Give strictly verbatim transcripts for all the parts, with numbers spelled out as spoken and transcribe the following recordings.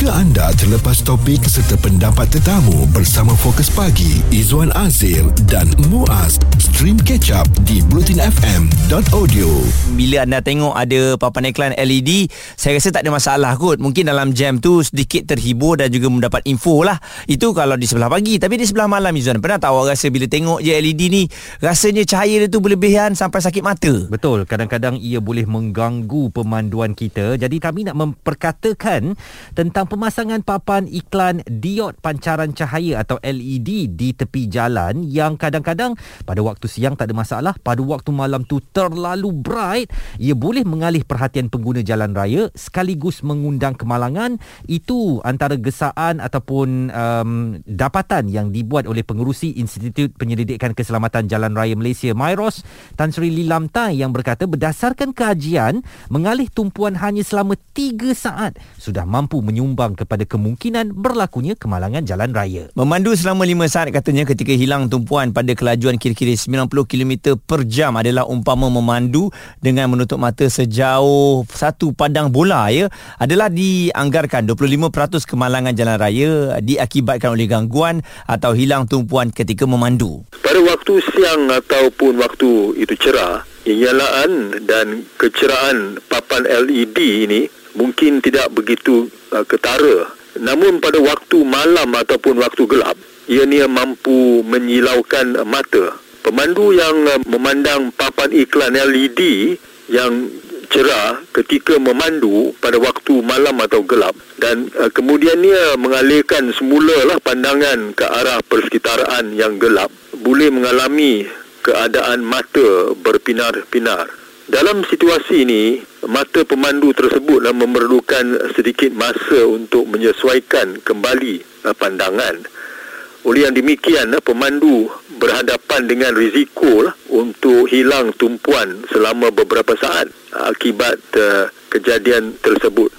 Jika anda terlepas topik serta pendapat tetamu bersama Fokus Pagi Izwan Azir dan Muaz, stream catch up di blutin f m dot audio. Bila anda tengok ada papan iklan L E D, saya rasa tak ada masalah kot. Mungkin dalam jam tu sedikit terhibur dan juga mendapat info lah. Itu kalau di sebelah pagi. Tapi di sebelah malam, Izwan, pernah tak awak rasa bila tengok je L E D ni, rasanya cahaya dia tu berlebihan sampai sakit mata? Betul, kadang-kadang ia boleh mengganggu pemanduan kita. Jadi kami nak memperkatakan tentang pemasangan papan iklan diod pancaran cahaya atau L E D di tepi jalan yang kadang-kadang pada waktu siang tak ada masalah, pada waktu malam tu terlalu bright, ia boleh mengalih perhatian pengguna jalan raya sekaligus mengundang kemalangan. Itu antara gesaan ataupun um, dapatan yang dibuat oleh pengerusi Institut Penyelidikan Keselamatan Jalan Raya Malaysia, Myros Tan Sri Lilam Tai, yang berkata berdasarkan kajian, mengalih tumpuan hanya selama tiga saat sudah mampu menyumbang kepada kemungkinan berlakunya kemalangan jalan raya. Memandu selama lima saat katanya ketika hilang tumpuan pada kelajuan kira-kira sembilan puluh kilometer per jam adalah umpama memandu dengan menutup mata sejauh satu padang bola, ya. Adalah dianggarkan dua puluh lima peratus kemalangan jalan raya diakibatkan oleh gangguan atau hilang tumpuan ketika memandu. Pada waktu siang ataupun waktu itu cerah, penyalaan dan keceraan papan L E D ini mungkin tidak begitu uh, ketara. Namun pada waktu malam ataupun waktu gelap, ianya mampu menyilaukan mata. Pemandu yang uh, memandang papan iklan L E D yang cerah ketika memandu pada waktu malam atau gelap, dan uh, kemudiannya mengalihkan semulalah pandangan ke arah persekitaran yang gelap, boleh mengalami keadaan mata berpinar-pinar. Dalam situasi ini, mata pemandu tersebutlah memerlukan sedikit masa untuk menyesuaikan kembali pandangan. Oleh yang demikian, pemandu berhadapan dengan risiko untuk hilang tumpuan selama beberapa saat akibat kejadian tersebut.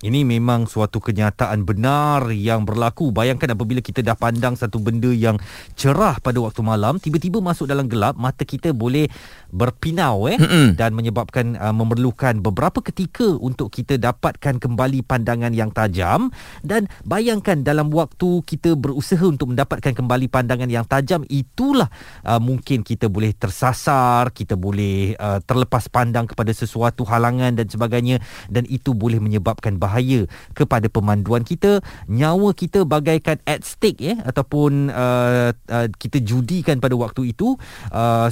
Ini memang suatu kenyataan benar yang berlaku. Bayangkan apabila kita dah pandang satu benda yang cerah pada waktu malam, tiba-tiba masuk dalam gelap, mata kita boleh berpinau eh, mm-hmm. dan menyebabkan uh, memerlukan beberapa ketika untuk kita dapatkan kembali pandangan yang tajam. Dan bayangkan dalam waktu kita berusaha untuk mendapatkan kembali pandangan yang tajam, itulah uh, mungkin kita boleh tersasar, kita boleh uh, terlepas pandang kepada sesuatu halangan dan sebagainya, dan itu boleh menyebabkan bahaya bahaya kepada pemanduan kita. Nyawa kita bagaikan at stake ya, ataupun uh, uh, kita judikan pada waktu itu. Uh,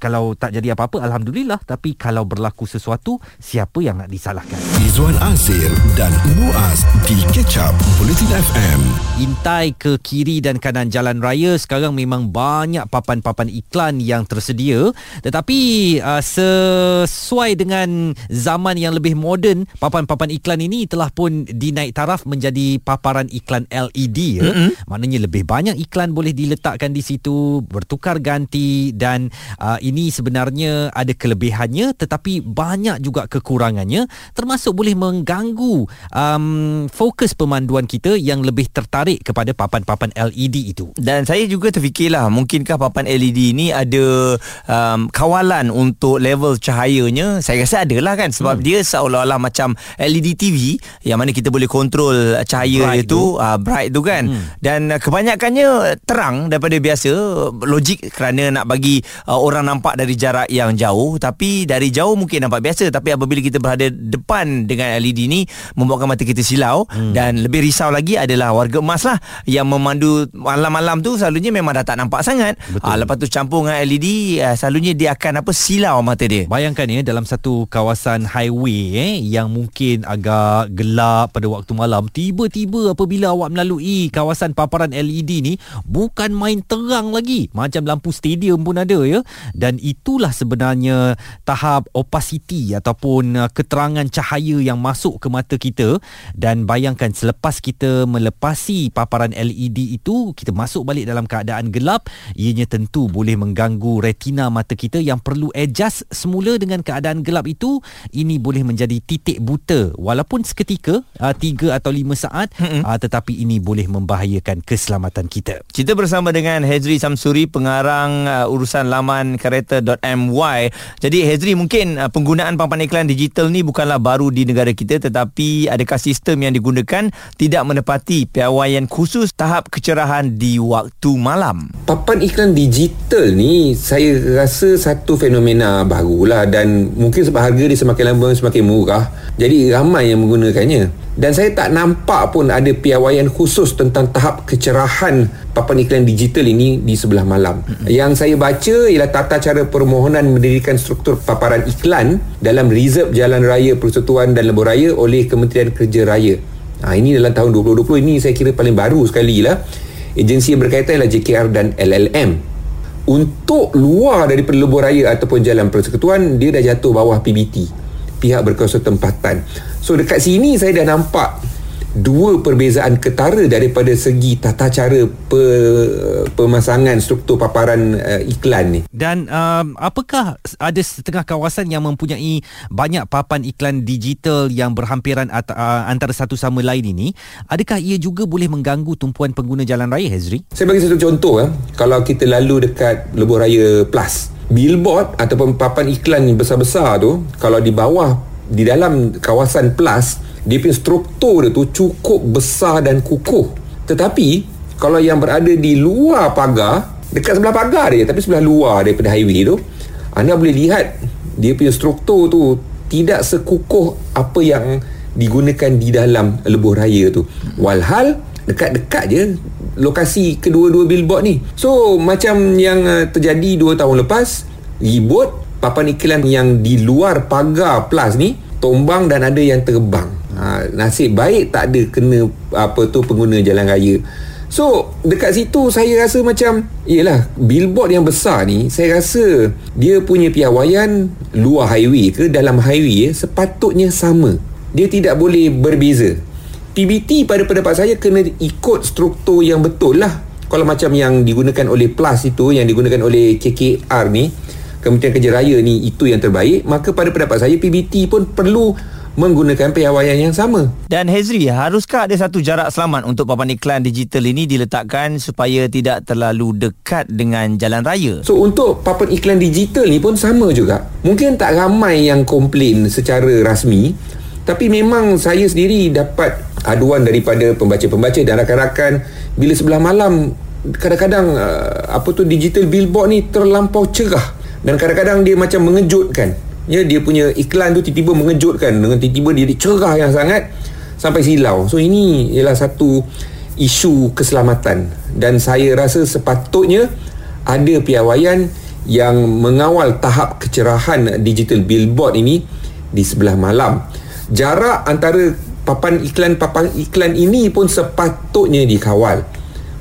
kalau tak jadi apa-apa, alhamdulillah, tapi kalau berlaku sesuatu, siapa yang nak disalahkan? Izwan Azir dan Muaz di Catch Up Politik F M. Intai ke kiri dan kanan jalan raya, sekarang memang banyak papan-papan iklan yang tersedia, tetapi uh, sesuai dengan zaman yang lebih moden, papan-papan iklan ini telah pun dinaik taraf menjadi paparan iklan L E D ya. Mm-hmm. Maknanya lebih banyak iklan boleh diletakkan di situ, bertukar ganti, dan uh, ini sebenarnya ada kelebihannya tetapi banyak juga kekurangannya, termasuk boleh mengganggu um, fokus pemanduan kita yang lebih tertarik kepada papan-papan L E D itu. Dan saya juga terfikirlah, mungkinkah papan L E D ini ada um, kawalan untuk level cahayanya? Saya rasa adalah kan, sebab mm. dia seolah-olah macam L E D T V yang mana kita boleh kontrol cahaya bright itu, uh, bright tu kan. Hmm. Dan kebanyakannya terang daripada biasa, logik kerana nak bagi uh, orang nampak dari jarak yang jauh. Tapi dari jauh mungkin nampak biasa, tapi apabila kita berada depan dengan L E D ni, membuatkan mata kita silau. Hmm. Dan lebih risau lagi adalah warga emas lah yang memandu malam-malam tu, selalunya memang dah tak nampak sangat. Uh, lepas tu campur dengan L E D, uh, selalunya dia akan apa silau mata dia. Bayangkan ya, dalam satu kawasan highway eh, yang mungkin agak gelap pada waktu malam, tiba-tiba apabila awak melalui kawasan paparan L E D ni, bukan main terang lagi, macam lampu stadium pun ada ya. Dan itulah sebenarnya tahap opacity ataupun uh, keterangan cahaya yang masuk ke mata kita. Dan bayangkan selepas kita melepasi paparan L E D itu, kita masuk balik dalam keadaan gelap, ianya tentu boleh mengganggu retina mata kita yang perlu adjust semula dengan keadaan gelap itu. Ini boleh menjadi titik buta walaupun sekedar seketika tiga atau lima saat, mm-hmm. uh, tetapi ini boleh membahayakan keselamatan kita. Kita bersama dengan Hazri Samsuri, pengarang uh, urusan laman kereta dot my. Jadi Hazri, mungkin uh, penggunaan papan iklan digital ni bukanlah baru di negara kita, tetapi adakah sistem yang digunakan tidak menepati piawaian khusus tahap kecerahan di waktu malam? Papan iklan digital ni saya rasa satu fenomena barulah, dan mungkin sebab harga dia semakin lama semakin murah, jadi ramai yang menggunakannya. Dan saya tak nampak pun ada piawaian khusus tentang tahap kecerahan papan iklan digital ini di sebelah malam. Mm-hmm. Yang saya baca ialah tata cara permohonan mendirikan struktur paparan iklan dalam Reserve Jalan Raya Persekutuan dan Lebuhraya oleh Kementerian Kerja Raya. Ha, ini dalam tahun dua ribu dua puluh, ini saya kira paling baru sekali lah. Agensi yang berkaitan ialah J K R dan L L M. Untuk luar daripada Lebuhraya ataupun Jalan Persekutuan, dia dah jatuh bawah P B T, pihak berkuasa tempatan. So dekat sini saya dah nampak dua perbezaan ketara daripada segi tata cara pe, pemasangan struktur paparan uh, iklan ni. Dan um, apakah ada setengah kawasan yang mempunyai banyak papan iklan digital yang berhampiran at- uh, antara satu sama lain ini, adakah ia juga boleh mengganggu tumpuan pengguna jalan raya, Hazri? Saya bagi satu contoh. Eh. Kalau kita lalu dekat Lebuhraya Plus, billboard ataupun papan iklan yang besar-besar tu, kalau di bawah, di dalam kawasan Plus, dia punya struktur dia tu cukup besar dan kukuh. Tetapi kalau yang berada di luar pagar, dekat sebelah pagar dia tapi sebelah luar daripada highway tu, anda boleh lihat dia punya struktur tu tidak sekukuh apa yang digunakan di dalam Lebuhraya tu. Walhal dekat-dekat je lokasi kedua-dua billboard ni. So macam yang uh, terjadi dua tahun lepas, ribut papan iklan yang di luar pagar Plus ni tombang dan ada yang terbang. Ha, nasib baik tak ada kena apa tu pengguna jalan raya. So dekat situ saya rasa macam, yelah, billboard yang besar ni saya rasa dia punya piawaian luar highway ke dalam highway eh, sepatutnya sama. Dia tidak boleh berbeza. P B T pada pendapat saya kena ikut struktur yang betul lah. Kalau macam yang digunakan oleh Plus itu, yang digunakan oleh K K R ni, Kementerian Kerja Raya ni, itu yang terbaik, maka pada pendapat saya P B T pun perlu menggunakan piawaian yang sama. Dan Hazri, haruskah ada satu jarak selamat untuk papan iklan digital ini diletakkan supaya tidak terlalu dekat dengan jalan raya? So untuk papan iklan digital ni pun sama juga. Mungkin tak ramai yang komplain secara rasmi, tapi memang saya sendiri dapat aduan daripada pembaca-pembaca dan rakan-rakan bila sebelah malam kadang-kadang apa tu digital billboard ni terlampau cerah, dan kadang-kadang dia macam mengejutkan. Ya, dia punya iklan tu tiba-tiba mengejutkan, dengan tiba-tiba dia cerah yang sangat sampai silau. So ini ialah satu isu keselamatan, dan saya rasa sepatutnya ada piawaian yang mengawal tahap kecerahan digital billboard ini di sebelah malam. Jarak antara papan iklan-papan iklan ini pun sepatutnya dikawal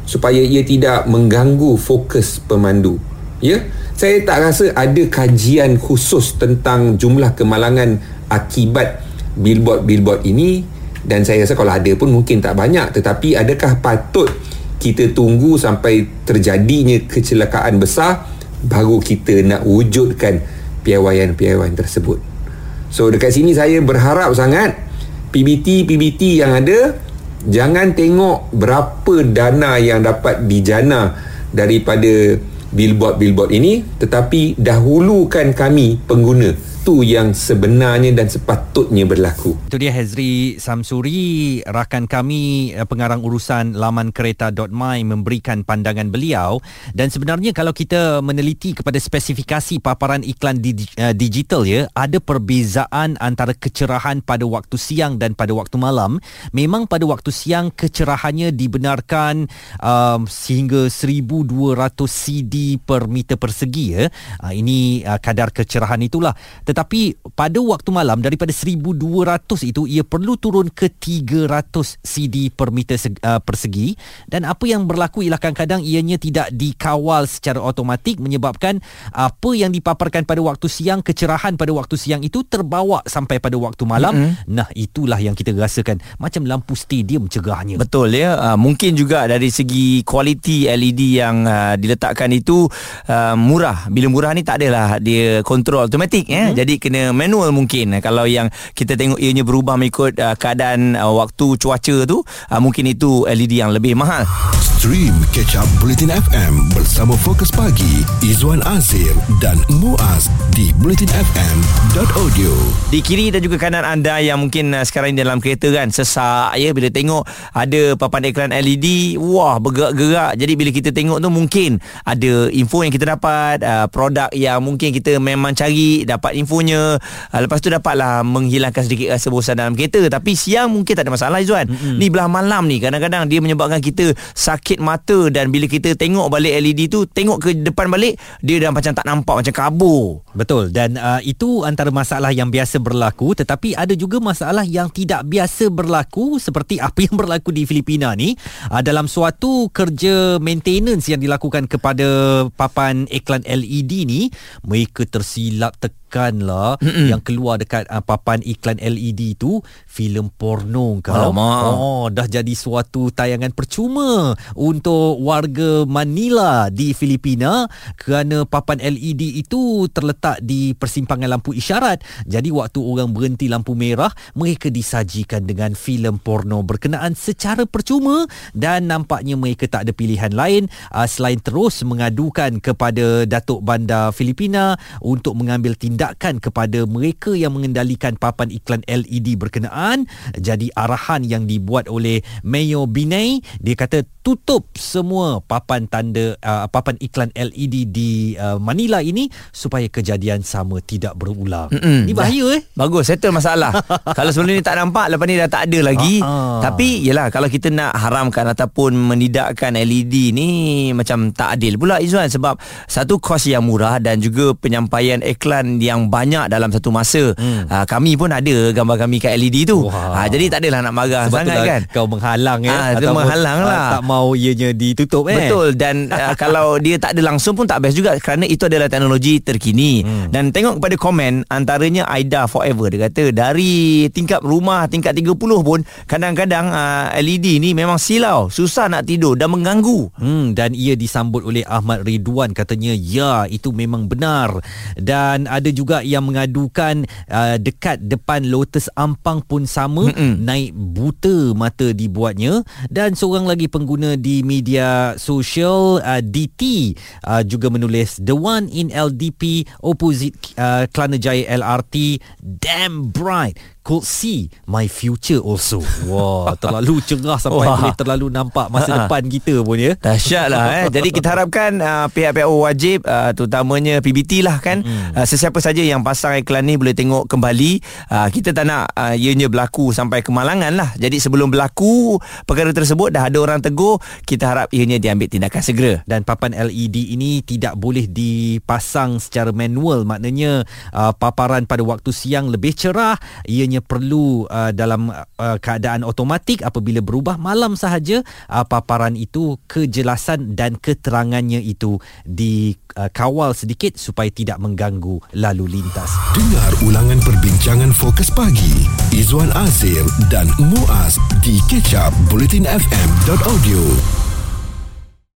supaya ia tidak mengganggu fokus pemandu. Ya, saya tak rasa ada kajian khusus tentang jumlah kemalangan akibat billboard-billboard ini, dan saya rasa kalau ada pun mungkin tak banyak. Tetapi adakah patut kita tunggu sampai terjadinya kecelakaan besar baru kita nak wujudkan piawaian-piawaian tersebut? So dekat sini saya berharap sangat P B T-P B T yang ada, jangan tengok berapa dana yang dapat dijana daripada billboard-billboard ini, tetapi dahulukan kami pengguna. Itu yang sebenarnya dan sepatutnya berlaku. Itu dia Hazri Samsuri, rakan kami pengarang urusan laman kereta dot my, memberikan pandangan beliau. Dan sebenarnya kalau kita meneliti kepada spesifikasi paparan iklan dig- digital ya, ada perbezaan antara kecerahan pada waktu siang dan pada waktu malam. Memang pada waktu siang kecerahannya dibenarkan um, sehingga seribu dua ratus C D per meter persegi ya. Uh, ini uh, kadar kecerahan itulah. Tetapi pada waktu malam, daripada seribu dua ratus itu ia perlu turun ke tiga ratus C D per meter segi, uh, persegi. Dan apa yang berlaku ialah kadang-kadang ianya tidak dikawal secara automatik, menyebabkan apa yang dipaparkan pada waktu siang, kecerahan pada waktu siang itu terbawa sampai pada waktu malam. Mm-hmm. Nah, itulah yang kita rasakan macam lampu stadium cerahnya. Betul ya. Uh, mungkin juga dari segi kualiti L E D yang uh, diletakkan itu uh, murah. Bila murah ni tak adalah dia kontrol automatik ya. Eh? Mm-hmm. Jadi kena manual mungkin. Kalau yang kita tengok ianya berubah mengikut uh, keadaan uh, waktu cuaca tu, uh, mungkin itu L E D yang lebih mahal. Stream catch up Bulletin F M bersama Fokus Pagi Izwan Azir dan Muaz di bulletin f m dot audio. Di kiri dan juga kanan anda yang mungkin uh, sekarang ini dalam kereta kan, sesak ya bila tengok ada papan iklan L E D, wah bergerak-gerak. Jadi bila kita tengok tu mungkin ada info yang kita dapat, uh, produk yang mungkin kita memang cari, dapat infonya. uh, Lepas tu dapatlah menghilangkan sedikit rasa bosan dalam kereta. Tapi siang mungkin tak ada masalah Izwan. Mm-hmm. Ni belah malam ni kadang-kadang dia menyebabkan kita sakit mata. Dan bila kita tengok balik L E D tu, tengok ke depan balik, dia dah macam tak nampak, macam kabur. Betul. Dan uh, itu antara masalah yang biasa berlaku. Tetapi ada juga masalah yang tidak biasa berlaku, seperti apa yang berlaku di Filipina ni. uh, Dalam suatu kerja maintenance yang dilakukan kepada papan iklan L E D ni, mereka tersilap tekanlah Mm-mm. yang keluar dekat uh, papan iklan L E D tu filem porno kau. Oh, dah jadi suatu tayangan percuma untuk warga Manila di Filipina kerana papan L E D itu terletak di persimpangan lampu isyarat. Jadi waktu orang berhenti lampu merah, mereka disajikan dengan filem porno berkenaan secara percuma dan nampaknya mereka tak ada pilihan lain uh, selain terus mengadukan kepada Datuk Bandar Filipina untuk mengambil tindakan kepada mereka yang mengendalikan papan iklan L E D berkenaan. Jadi arahan yang dibuat oleh Mayo Binay, dia kata tutup semua papan tanda uh, papan iklan L E D di uh, Manila ini supaya kejadian sama tidak berulang. Mm-mm. Ini bahaya eh. Bagus, settle masalah. Kalau sebelum ni tak nampak, lepas ni dah tak ada lagi. Uh-huh. Tapi yelah, kalau kita nak haramkan ataupun menidakkan L E D ni macam tak adil pula Izwan, sebab satu kos yang murah dan juga penyampaian iklan yang banyak dalam satu masa. Hmm. Aa, kami pun ada gambar kami kat L E D tu. Aa, jadi tak adalah nak marah sebab sangat kan. Kau menghalang ya. Aa, menghalang lah. Tak mau ianya ditutup eh. Betul. Dan aa, kalau dia tak ada langsung pun tak best juga kerana itu adalah teknologi terkini. Hmm. Dan tengok kepada komen antaranya Aida Forever, dia kata dari tingkap rumah tingkat tiga puluh pun kadang-kadang aa, L E D ni memang silau, susah nak tidur dan mengganggu. Hmm, dan ia disambut oleh Ahmad Ridwan, katanya ya itu memang benar. Dan ada juga yang mengadukan uh, dekat depan Lotus Ampang pun sama. Mm-mm. Naik buta mata dibuatnya. Dan seorang lagi pengguna di media sosial uh, D T uh, juga menulis the one in L D P opposite uh, Klana Jaya L R T, damn bright, could see my future also. Wah, terlalu cerah sampai Wah. boleh terlalu nampak masa Ha-ha. depan kita pun ya. Dahsyat lah eh. Jadi kita harapkan uh, pihak-pihak wajib uh, terutamanya P B T lah kan. Mm-hmm. uh, Sesiapa saja yang pasang iklan ni boleh tengok kembali. uh, Kita tak nak uh, ianya berlaku sampai kemalangan lah. Jadi sebelum berlaku perkara tersebut dah ada orang tegur, kita harap ianya diambil tindakan segera. Dan papan L E D ini tidak boleh dipasang secara manual. Maknanya uh, paparan pada waktu siang lebih cerah, ianya perlu uh, dalam uh, keadaan automatik. Apabila berubah malam sahaja uh, paparan itu, kejelasan dan keterangannya itu dikawal uh, sedikit supaya tidak mengganggu lalu lintas. Dengar ulangan perbincangan Fokus Pagi Izwan Azir dan Muaz di catch up bulletin f m dot audio.